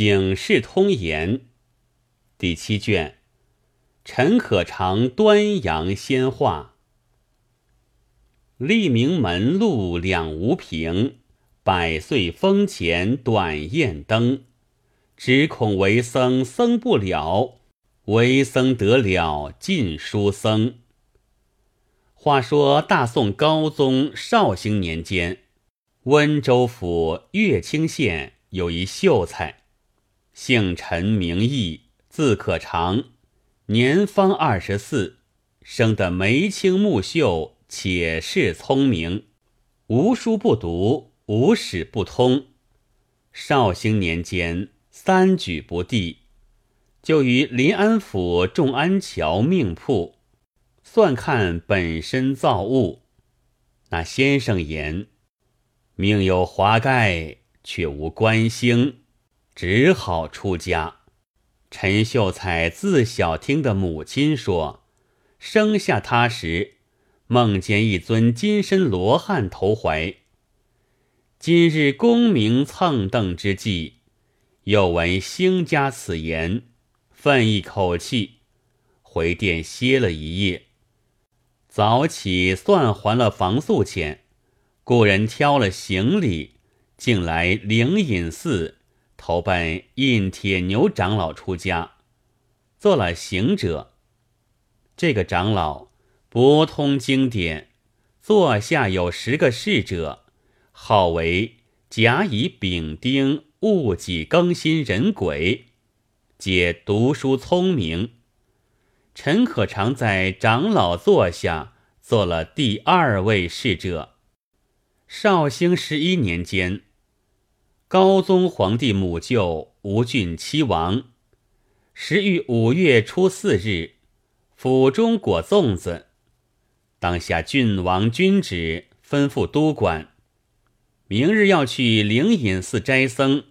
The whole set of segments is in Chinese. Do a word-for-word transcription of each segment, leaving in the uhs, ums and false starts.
警世通言第七卷陈可长端阳仙话。立明门路两无凭，百岁风前短焰灯。只恐为僧僧不了，为僧得了尽书僧。话说大宋高宗绍兴年间，温州府乐清县有一秀才，姓陈名义，字可长，年方二十四，生得眉清目秀，且是聪明，无书不读，无史不通。绍兴年间三举不第，就于临安府众安桥命铺，算看本身造物。那先生言，命有华盖，却无官星，只好出家。陈秀才自小听的母亲说，生下他时，梦见一尊金身罗汉投怀。今日功名蹭蹬之际，又闻兴家此言，愤一口气，回店歇了一夜。早起算还了房宿钱，雇人挑了行李，竟来灵隐寺投奔印铁牛长老出家，做了行者。这个长老博通经典，座下有十个侍者，号为甲乙丙丁戊己庚辛壬癸，皆读书聪明。陈可长在长老座下做了第二位侍者。绍兴十一年间，高宗皇帝母舅吴郡妻王，时于五月初四日，府中裹粽子。当下郡王君旨，吩咐都管，明日要去灵隐寺斋僧，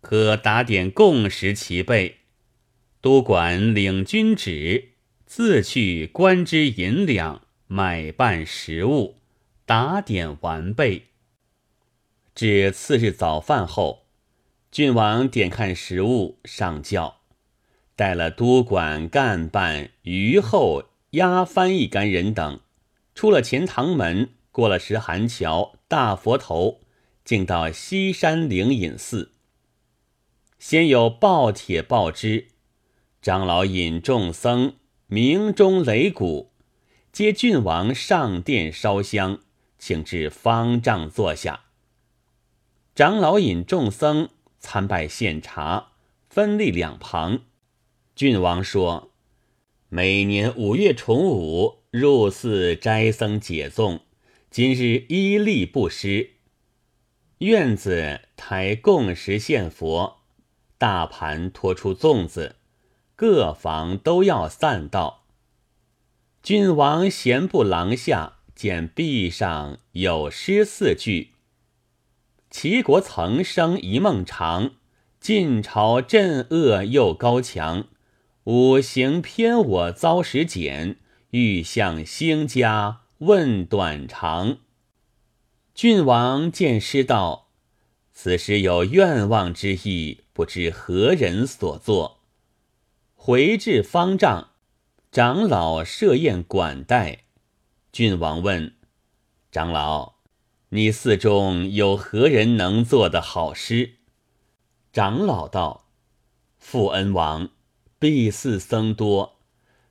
可打点供食齐备。都管领君旨，自去官支银两，买办食物，打点完备。至次日早饭后，郡王点看食物，上轿，带了都管、干办、虞后、押番一干人等，出了钱塘门，过了石函桥、大佛头，进到西山灵隐寺。先有抱铁报之，长老引众僧鸣钟擂鼓，接郡王上殿烧香，请至方丈坐下。长老引众僧参拜献茶，分立两旁。郡王说，每年五月重午入寺斋僧解粽，今日一例不失。院子抬供食献佛，大盘托出粽子，各房都要散到。郡王闲步廊下，见壁上有诗四句，齐国曾生一梦长，晋朝镇恶又高强，五行偏我遭时减，欲向兴家问短长。郡王见诗道，此时有愿望之意，不知何人所作。回至方丈，长老设宴管待。郡王问，长老，你寺中有何人能做的好诗？长老道，父恩王，敝寺僧多，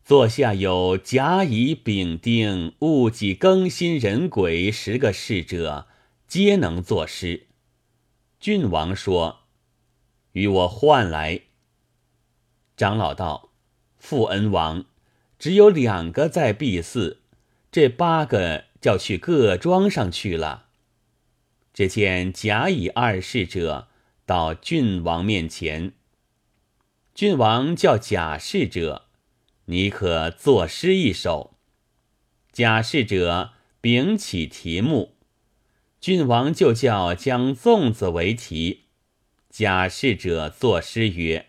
座下有甲乙丙丁戊己庚辛壬癸十个侍者，皆能作诗。郡王说，与我换来。长老道，父恩王，只有两个在敝寺，这八个叫去各庄上去了。只见甲乙二侍者到郡王面前，郡王叫甲侍者，你可作诗一首。甲侍者秉起题目，郡王就叫将粽子为题。甲侍者作诗曰，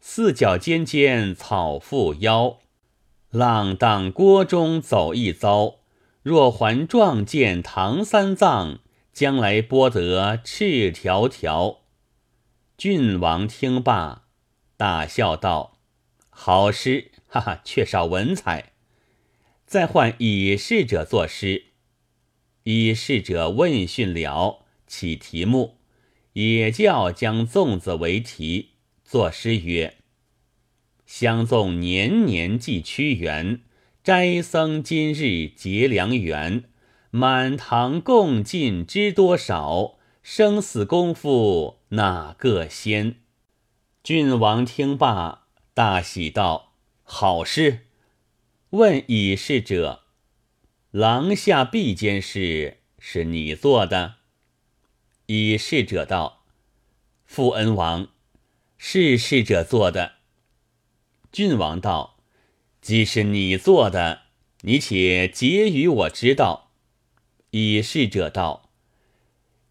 四角尖尖草覆腰，浪荡锅中走一遭，若还撞见唐三藏，将来拨得赤条条。郡王听罢，大笑道：“好诗，哈哈，却少文采。再换以事者作诗。”以事者问讯了，起题目，也教将粽子为题，作诗曰：“香粽年年寄屈原，斋僧今日结良缘。满堂共进知多少，生死功夫哪个先。”郡王听罢，大喜道：“好诗。”问以事者：“廊下壁间诗是你做的？”以事者道：“父恩王，是事者做的。”郡王道：“既是你做的，你且结与我知道。”以事者道：“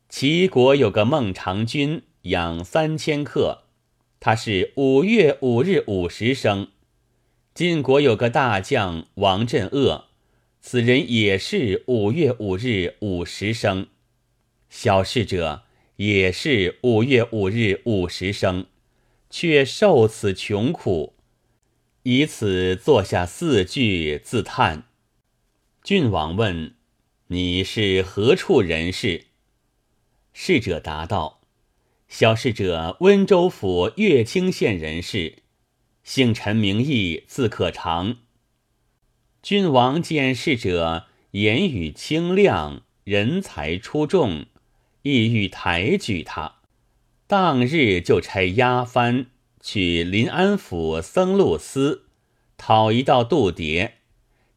齐国有个孟尝君，养三千客，他是五月五日午时生。晋国有个大将王镇恶，此人也是五月五日午时生。小事者也是五月五日午时生，却受此穷苦。”以此作下四句自叹。郡王问：“你是何处人士？”侍者答道：“小侍者温州府乐清县人士，姓陈名义，字可长。”郡王见侍者言语清亮，人才出众，意欲抬举他，当日就差押番去临安府僧路司讨一道度牒，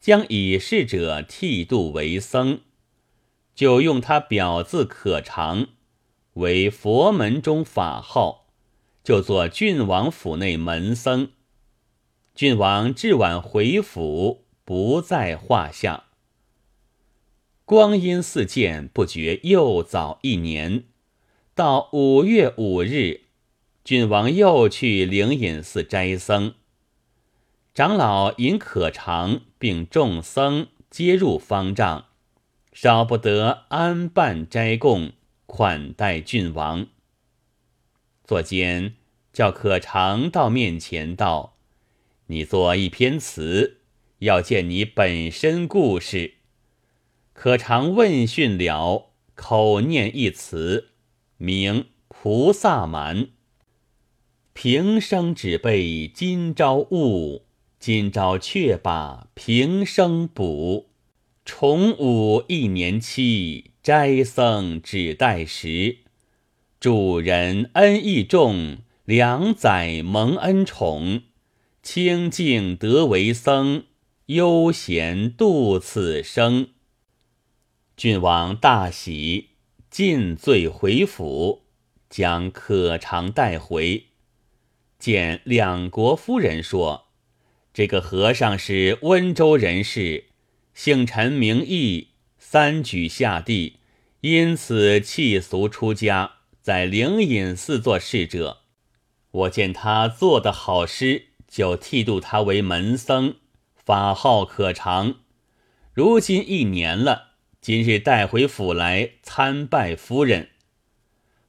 将以事者剃度为僧，就用他表字可长为佛门中法号，就做郡王府内门僧。郡王至晚回府，不在话下。光阴似箭，不觉又早一年。到五月五日，郡王又去灵隐寺斋僧，长老引可长并众僧皆入方丈，少不得安办斋供，款待郡王。坐间叫可长到面前道：“你做一篇词，要见你本身故事。”可长问讯了，口念一词，名菩萨蛮。平生只被今朝误，今朝却把平生补。重舞一年期，斋僧只待时。主人恩义重，良宰蒙恩宠。清净得为僧，悠闲度此生。郡王大喜，尽罪回府，将可长带回。见两国夫人说：“这个和尚是温州人士，姓陈名义，三举下地，因此弃俗出家，在灵隐寺做侍者。我见他做的好诗，就剃度他为门僧，法号可长。如今一年了，今日带回府来参拜夫人。”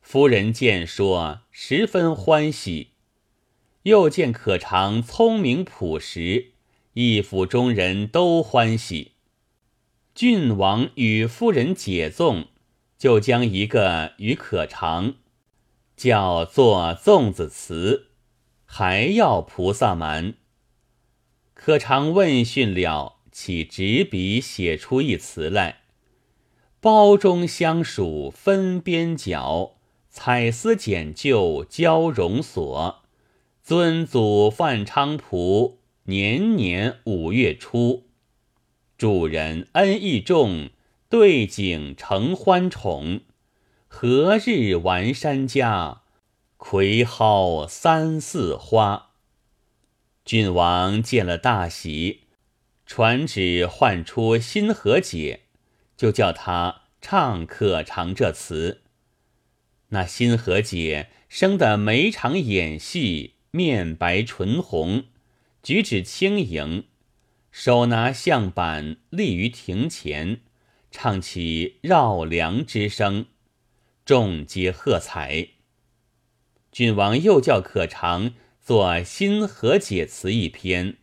夫人见说，十分欢喜。又见可长聪明朴实，一府中人都欢喜。郡王与夫人解粽，就将一个与可长，叫做粽子词，还要菩萨蛮。可长问讯了，起执笔写出一词来：“包中相属分边角，采丝剪就交容所。尊祖范昌仆，年年五月初。主人恩义重，对景承欢宠。何日完山家，葵蒿三四花。”郡王见了大喜，传旨唤出新和解，就叫他唱可长这词。那新和解生得眉长眼细，面白唇红，举止轻盈，手拿象板，立于庭前，唱起绕梁之声，众皆喝彩。君王又叫可长做新和解词一篇，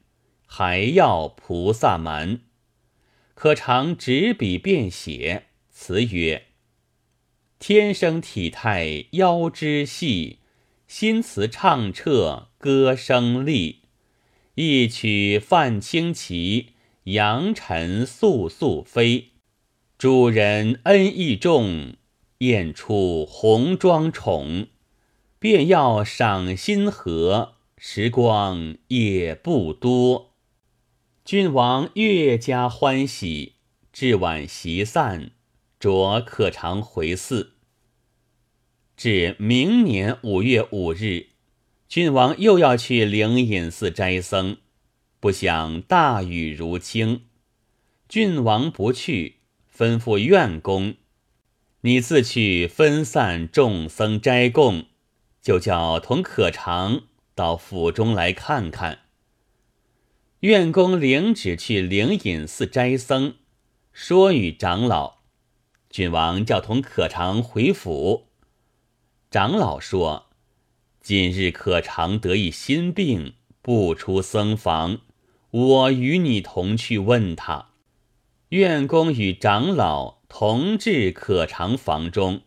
还要菩萨蛮。可长执笔便写，词曰：天生体态腰肢细，新词唱彻歌声丽。一曲泛清奇，扬尘簌簌飞。主人恩义重，宴出红妆宠。便要赏心和，时光也不多。君王越加欢喜，至晚席散，着可长回寺。至明年五月五日，君王又要去灵隐寺斋僧，不想大雨如倾，郡王不去，吩咐院工：你自去分散众僧斋供，就叫同可长到府中来看看。院工领旨去灵隐寺斋僧，说与长老。郡王叫同可长回府。长老说：今日可长得一心病，不出僧房，我与你同去问他。院工与长老同至可长房中，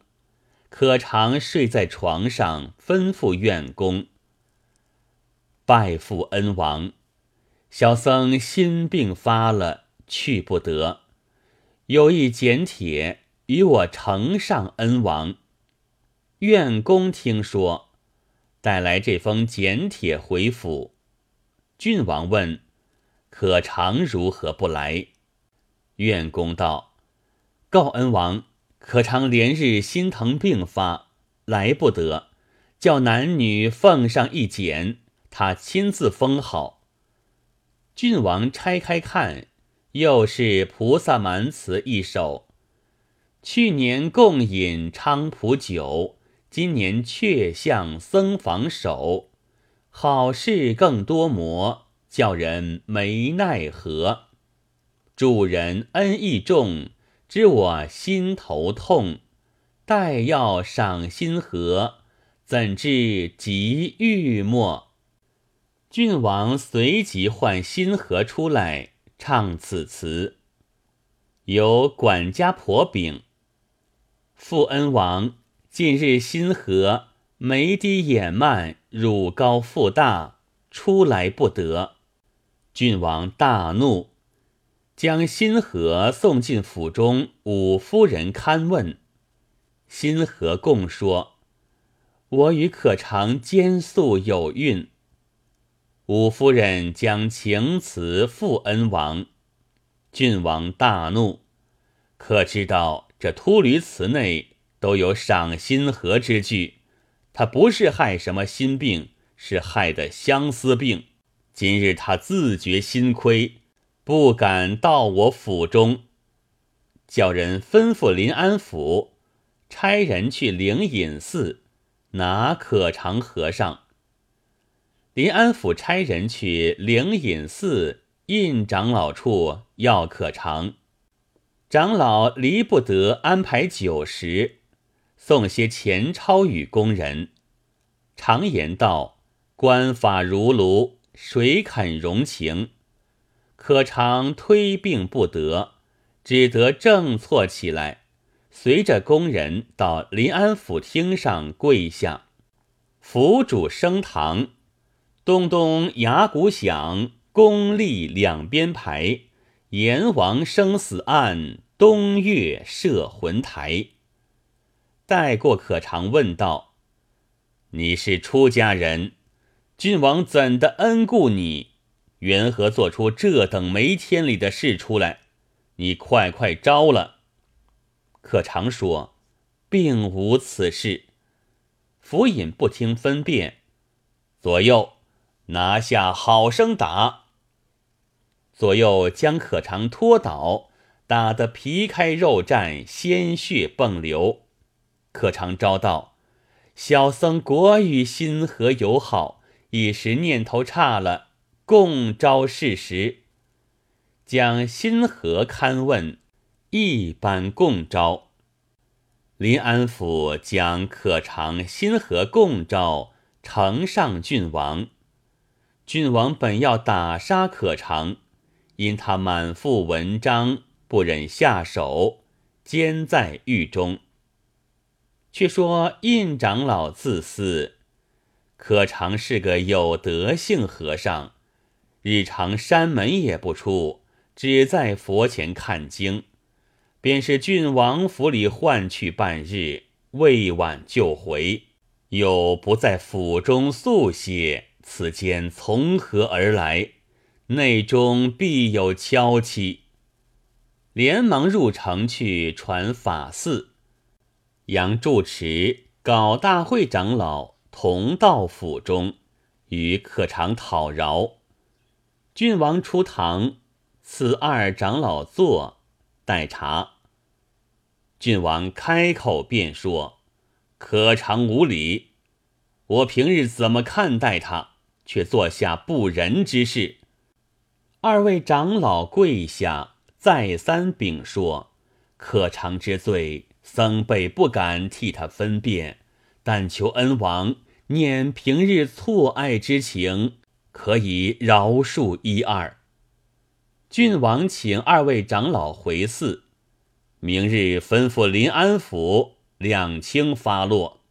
可长睡在床上，吩咐院工：拜父恩王，小僧心病发了，去不得，有一简帖与我呈上恩王。院工听说，带来这封简帖回府。郡王问：可长如何不来？院工道：告恩王，可长连日心疼病发，来不得，叫男女奉上一简，他亲自封好。郡王拆开看，又是菩萨蛮词一首：去年共饮菖蒲酒，今年却向僧房守。好事更多磨，叫人没奈何。主人恩义重，知我心头痛，待要赏心和，怎知急欲没。郡王随即唤心和出来，唱此词。由管家婆禀：父恩王，近日心和眉低眼慢，乳高腹大，出来不得。郡王大怒，将新和送进府中五夫人勘问。新和供说：我与可长兼宿有孕。五夫人将情辞付恩王。郡王大怒，可知道这秃驴词内都有赏心和之句，他不是害什么心病，是害的相思病。今日他自觉心亏，不敢到我府中，叫人吩咐临安府差人去灵隐寺拿可长和尚。临安府差人去灵隐寺印长老处要可长。长老离不得安排酒食，送些钱钞与工人。常言道：官法如炉，谁肯容情？可长推病不得，只得正错起来，随着工人到临安府厅上跪下。府主升堂，咚咚牙鼓响，公立两边排，阎王生死案，东岳摄魂台。带过可长问道：你是出家人，君王怎的恩顾你？缘何做出这等没天理的事出来？你快快招了。可长说：并无此事。府尹不听分辨，左右拿下好生打。左右将可长拖倒，打得皮开肉绽，鲜血迸流。可长招道：小僧果与心和友好，一时念头差了，共招事实。将新和勘问，一般共招。临安府将可长新和共招，呈上郡王。郡王本要打杀可长，因他满腹文章，不忍下手，监在狱中。却说印长老自私，可长是个有德性和尚，日常山门也不出，只在佛前看经，便是郡王府里唤去半日，未晚就回，又不在府中宿歇，此间从何而来？内中必有敲蹊。连忙入城去传法寺。杨住持、搞大会长老同到府中，与可长讨饶。郡王出堂，赐二长老坐待茶。郡王开口便说：可长无礼，我平日怎么看待他，却做下不仁之事。二位长老跪下，再三禀说可长之罪，僧辈不敢替他分辨，但求恩王念平日错爱之情，可以饶恕一二。郡王请二位长老回寺，明日吩咐临安府两卿发落。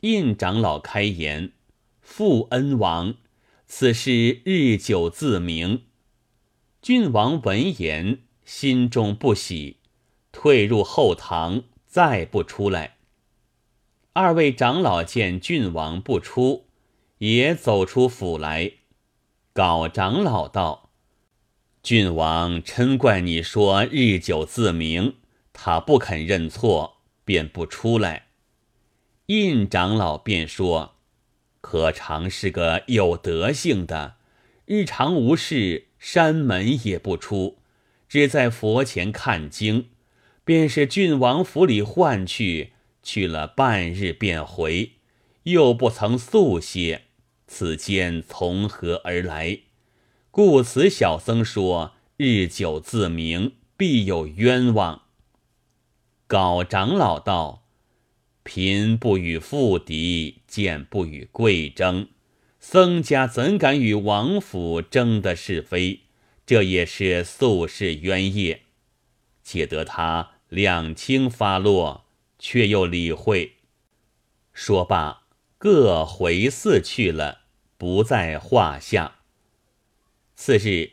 印长老开言：父恩王，此事日久自明。郡王闻言，心中不喜，退入后堂，再不出来。二位长老见郡王不出，也走出府来。镐长老道：郡王嗔怪你说日久自明，他不肯认错，便不出来。印长老便说：可长是个有德性的，日常无事，山门也不出，只在佛前看经，便是郡王府里唤去，去了半日便回，又不曾宿歇，此间从何而来？故此小僧说日久自明，必有冤枉。镐长老道：贫不与富敌，贱不与贵争，僧家怎敢与王府争的是非？这也是宿世冤业。且得他两卿发落，却又理会。说罢，各回寺去了，不在话下。次日，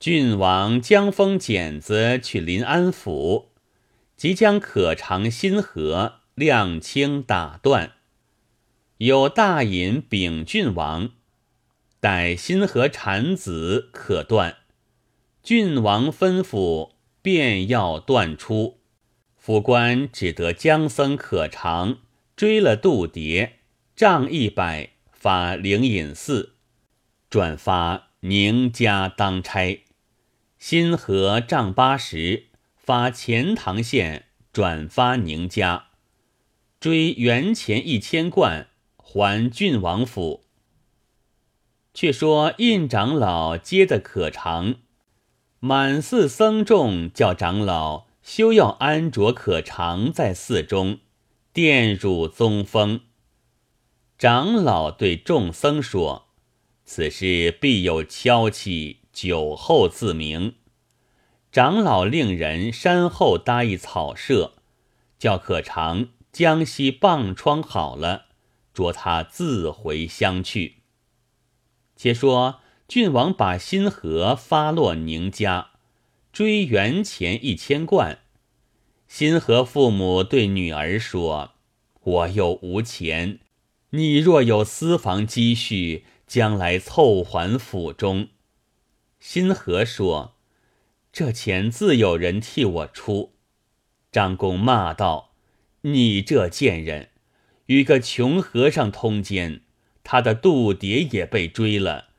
郡王将封简子去临安府，即将可长新和亮清打断。有大隐禀郡王，待新和产子可断。郡王吩咐便要断出，府官只得将僧可长追了度牒，杖一百，发灵隐寺，转发宁家当差。新和杖八十，发钱塘县，转发宁家。追元钱一千贯，还郡王府。却说印长老接的可长，满寺僧众叫长老休要安着可长在寺中，玷辱宗风。长老对众僧说：此事必有跷跷，久后自明。长老令人山后搭一草舍，叫可长将息傍窗好了，着他自回乡去。且说郡王把新和发落宁家，追元钱一千贯。新和父母对女儿说：我又无钱，你若有私房积蓄，将来凑还府中。新和说：这钱自有人替我出。张公骂道：你这贱人，与个穷和尚通奸，他的度牒也被追了，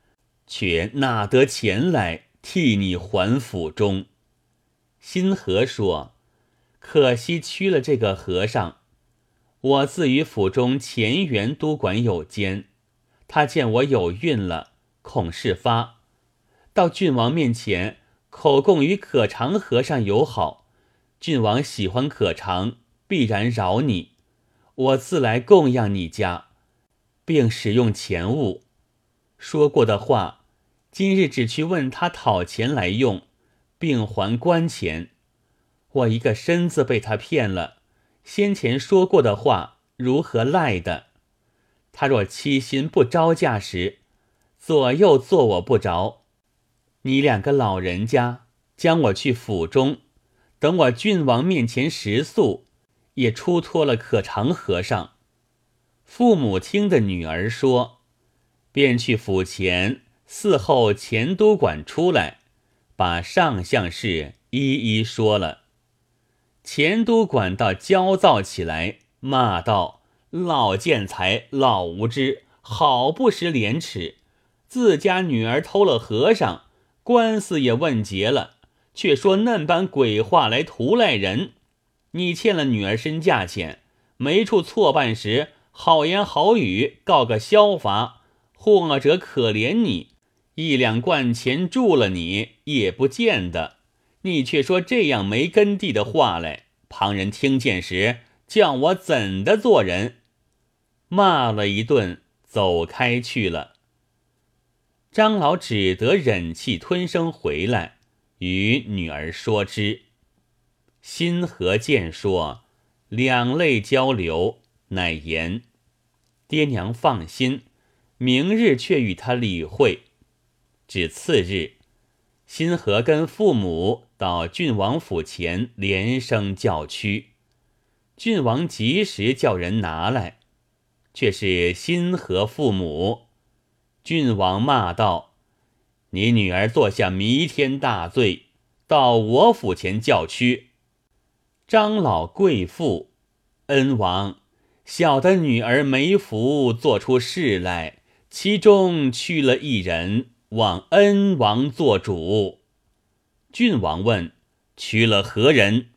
却哪得钱来替你还府中？新和说：可惜屈了这个和尚，我自于府中前元都管有间，他见我有孕了，恐事发，到郡王面前口供与可长和尚友好，郡王喜欢可长，必然饶你，我自来供养你家。并使用钱物。说过的话，今日只去问他讨钱来用，并还官钱。我一个身子被他骗了，先前说过的话如何赖的？他若欺心不招架时，左右坐我不着。你两个老人家将我去府中，等我郡王面前食宿，也出脱了可长和尚。父母听的女儿说，便去府前伺候前都管出来，把上相事一一说了。前都管倒焦躁起来，骂道：老贱才，老无知，好不识廉耻！自家女儿偷了和尚，官司也问结了，却说嫩般鬼话来图赖人。你欠了女儿身价钱，没处错办时，好言好语告个消罚，或者可怜你，一两贯钱助了你也不见得，你却说这样没根蒂的话来，旁人听见时叫我怎的做人？骂了一顿，走开去了。张老只得忍气吞声回来，与女儿说之。心和见说，两类交流，乃言：爹娘放心，明日却与他理会。至次日，心和跟父母到郡王府前连声叫屈，郡王及时叫人拿来，却是心和父母。郡王骂道：你女儿做下弥天大罪，到我府前叫屈。张老跪父：恩王，小的女儿没福做出事来，其中屈了一人，望恩王做主。郡王问：屈了何人？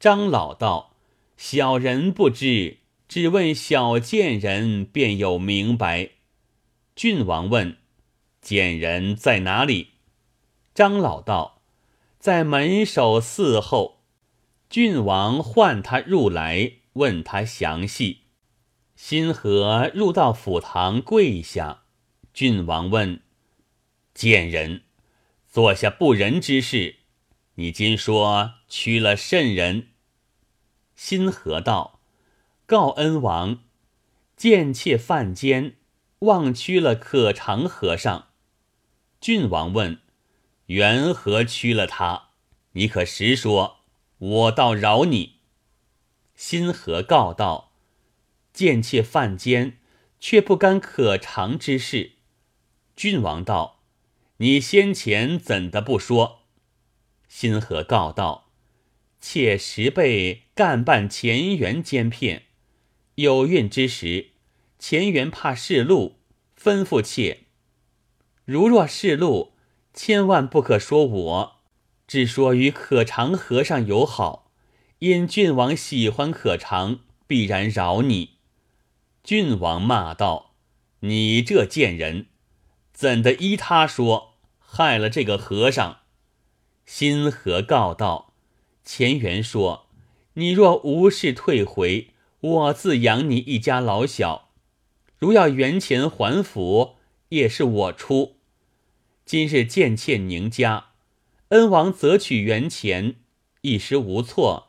张老道：小人不知，只问小贱人便有明白。郡王问：见人在哪里？张老道：在门首伺候。郡王唤他入来，问他详细。心和入到府堂跪下，郡王问：见人，做下不仁之事，你今说屈了甚人？心和道：告恩王，贱妾犯奸，妄屈了可长和尚。郡王问：缘何屈了他？你可实说，我倒饶你。心和告道：贱妾犯奸，却不干可长之事。郡王道：你先前怎的不说？心和告道：妾实被干办前缘奸骗，有孕之时，前缘怕世路，吩咐妾，如若是路，千万不可说我，只说与可长和尚友好，因郡王喜欢可长，必然饶你。郡王骂道：你这贱人，怎的依他说，害了这个和尚？心和告道：前缘说，你若无事退回，我自养你一家老小，如要元钱还府，也是我出。今日贱妾宁家，恩王择取元钱，一时无措，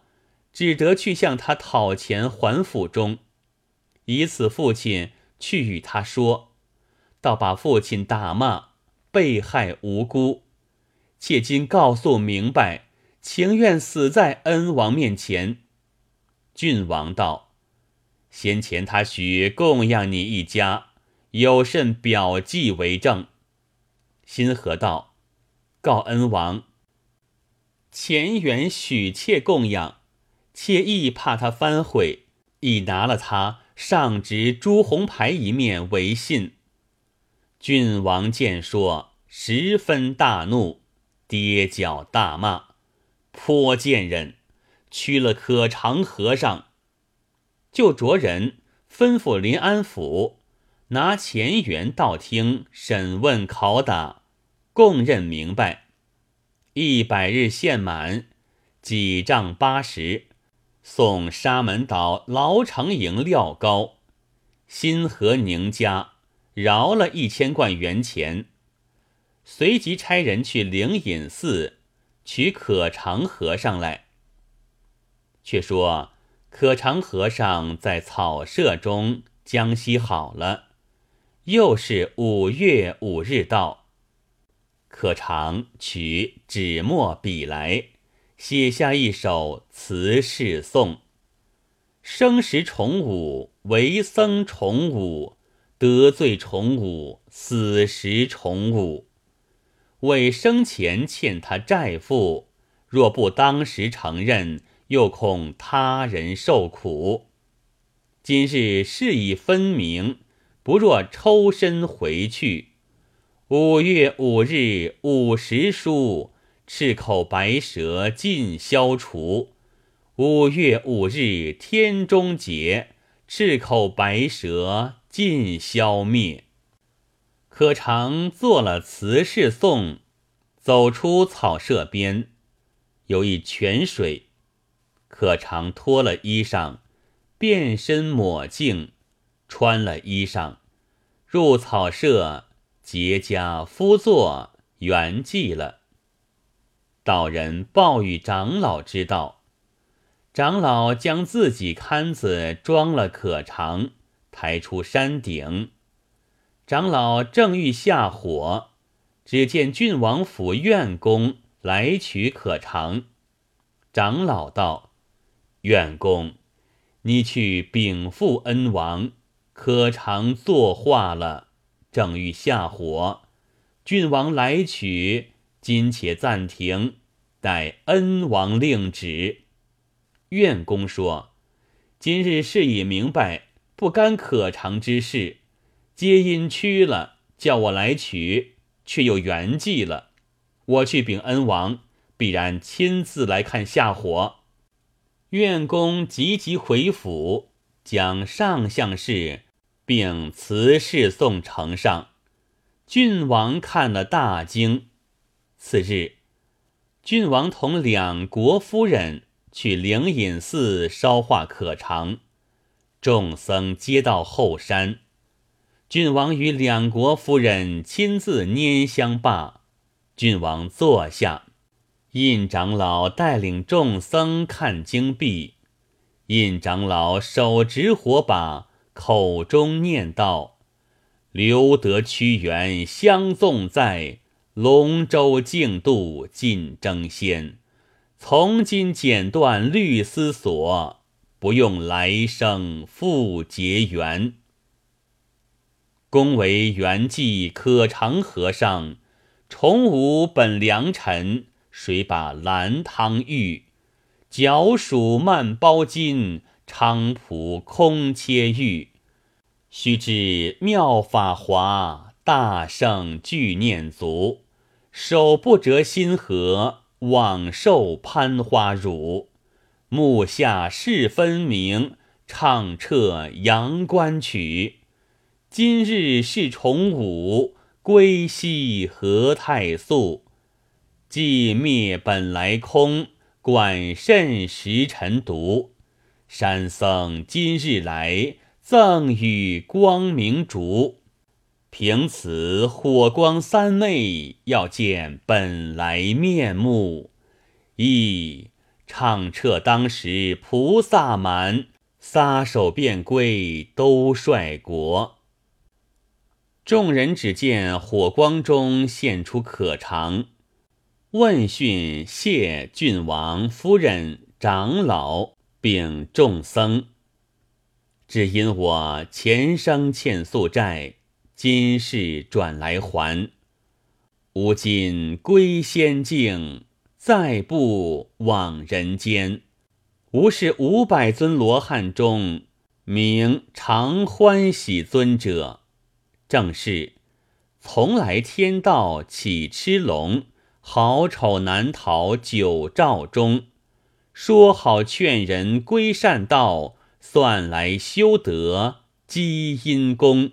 只得去向他讨钱还府中。以此父亲去与他说，倒把父亲打骂，被害无辜。妾今告诉明白，情愿死在恩王面前。郡王道：先前他许供养你一家，有甚表记为证？心和道：告恩王，前缘许妾供养，妾亦怕他反悔，已拿了他上执朱红牌一面为信。郡王见说，十分大怒，跌脚大骂：泼贱人，屈了可长和尚！就着人吩咐临安府拿前缘到厅审问拷打，供认明白。一百日限满，几杖八十，送沙门岛牢城营料高。新和宁家饶了一千贯元钱，随即差人去灵隐寺取可长和尚来。却说可长和尚在草舍中将息好了，又是五月五日到，可长取纸墨笔来，写下一首词是颂：生时崇武，为僧崇武，得罪崇武，死时崇武。为生前欠他债负，若不当时承认，又恐他人受苦。今日事已分明，不若抽身回去。五月五日午时书，赤口白舌尽消除。五月五日天中节，赤口白舌尽消灭。可长做了辞世颂，走出草舍边，有一泉水，可长脱了衣裳，遍身抹净，穿了衣裳，入草舍，结痂敷座，圆寂了。道人报与长老知道，长老将自己龛子装了可长，抬出山顶。长老正欲下火，只见郡王府院公来取可长。长老道：院公，你去禀赋恩王，可长作画了，正欲下火，郡王来取，今且暂停，待恩王令旨。院公说：今日事已明白，不干可长之事，皆因屈了，叫我来取，却又圆寂了。我去禀恩王，必然亲自来看下火。院公急急回府，将上相事并辞世送呈上。郡王看了大惊。次日，郡王同两国夫人去灵隐寺烧化可长，众僧皆到后山。郡王与两国夫人亲自拈香罢，郡王坐下。印长老带领众僧看经毕，印长老手执火把，口中念道：留得屈原相纵在，龙舟竞渡尽争先。从今剪断绿丝索，不用来生复结缘。恭为圆寂可长和尚，崇武本良辰，谁把蓝汤浴，角黍漫包巾，菖蒲空切玉。须知妙法华，大圣俱念足。手不折心河，枉受攀花辱。目下事分明，唱彻阳关曲。今日是重舞，归西何太素。寂灭本来空，管甚时辰毒。山僧今日来，赠与光明烛。凭此火光三昧，要见本来面目。一唱彻当时菩萨蛮，撒手便归兜率国。众人只见火光中现出可长，问讯谢郡王夫人长老并众僧。只因我前生欠宿债，今世转来还。吾今归仙境，再不往人间。吾是五百尊罗汉中名常欢喜尊者，正是从来天道起痴龙，好丑难逃九兆中。说好劝人归善道，算来修得积阴功。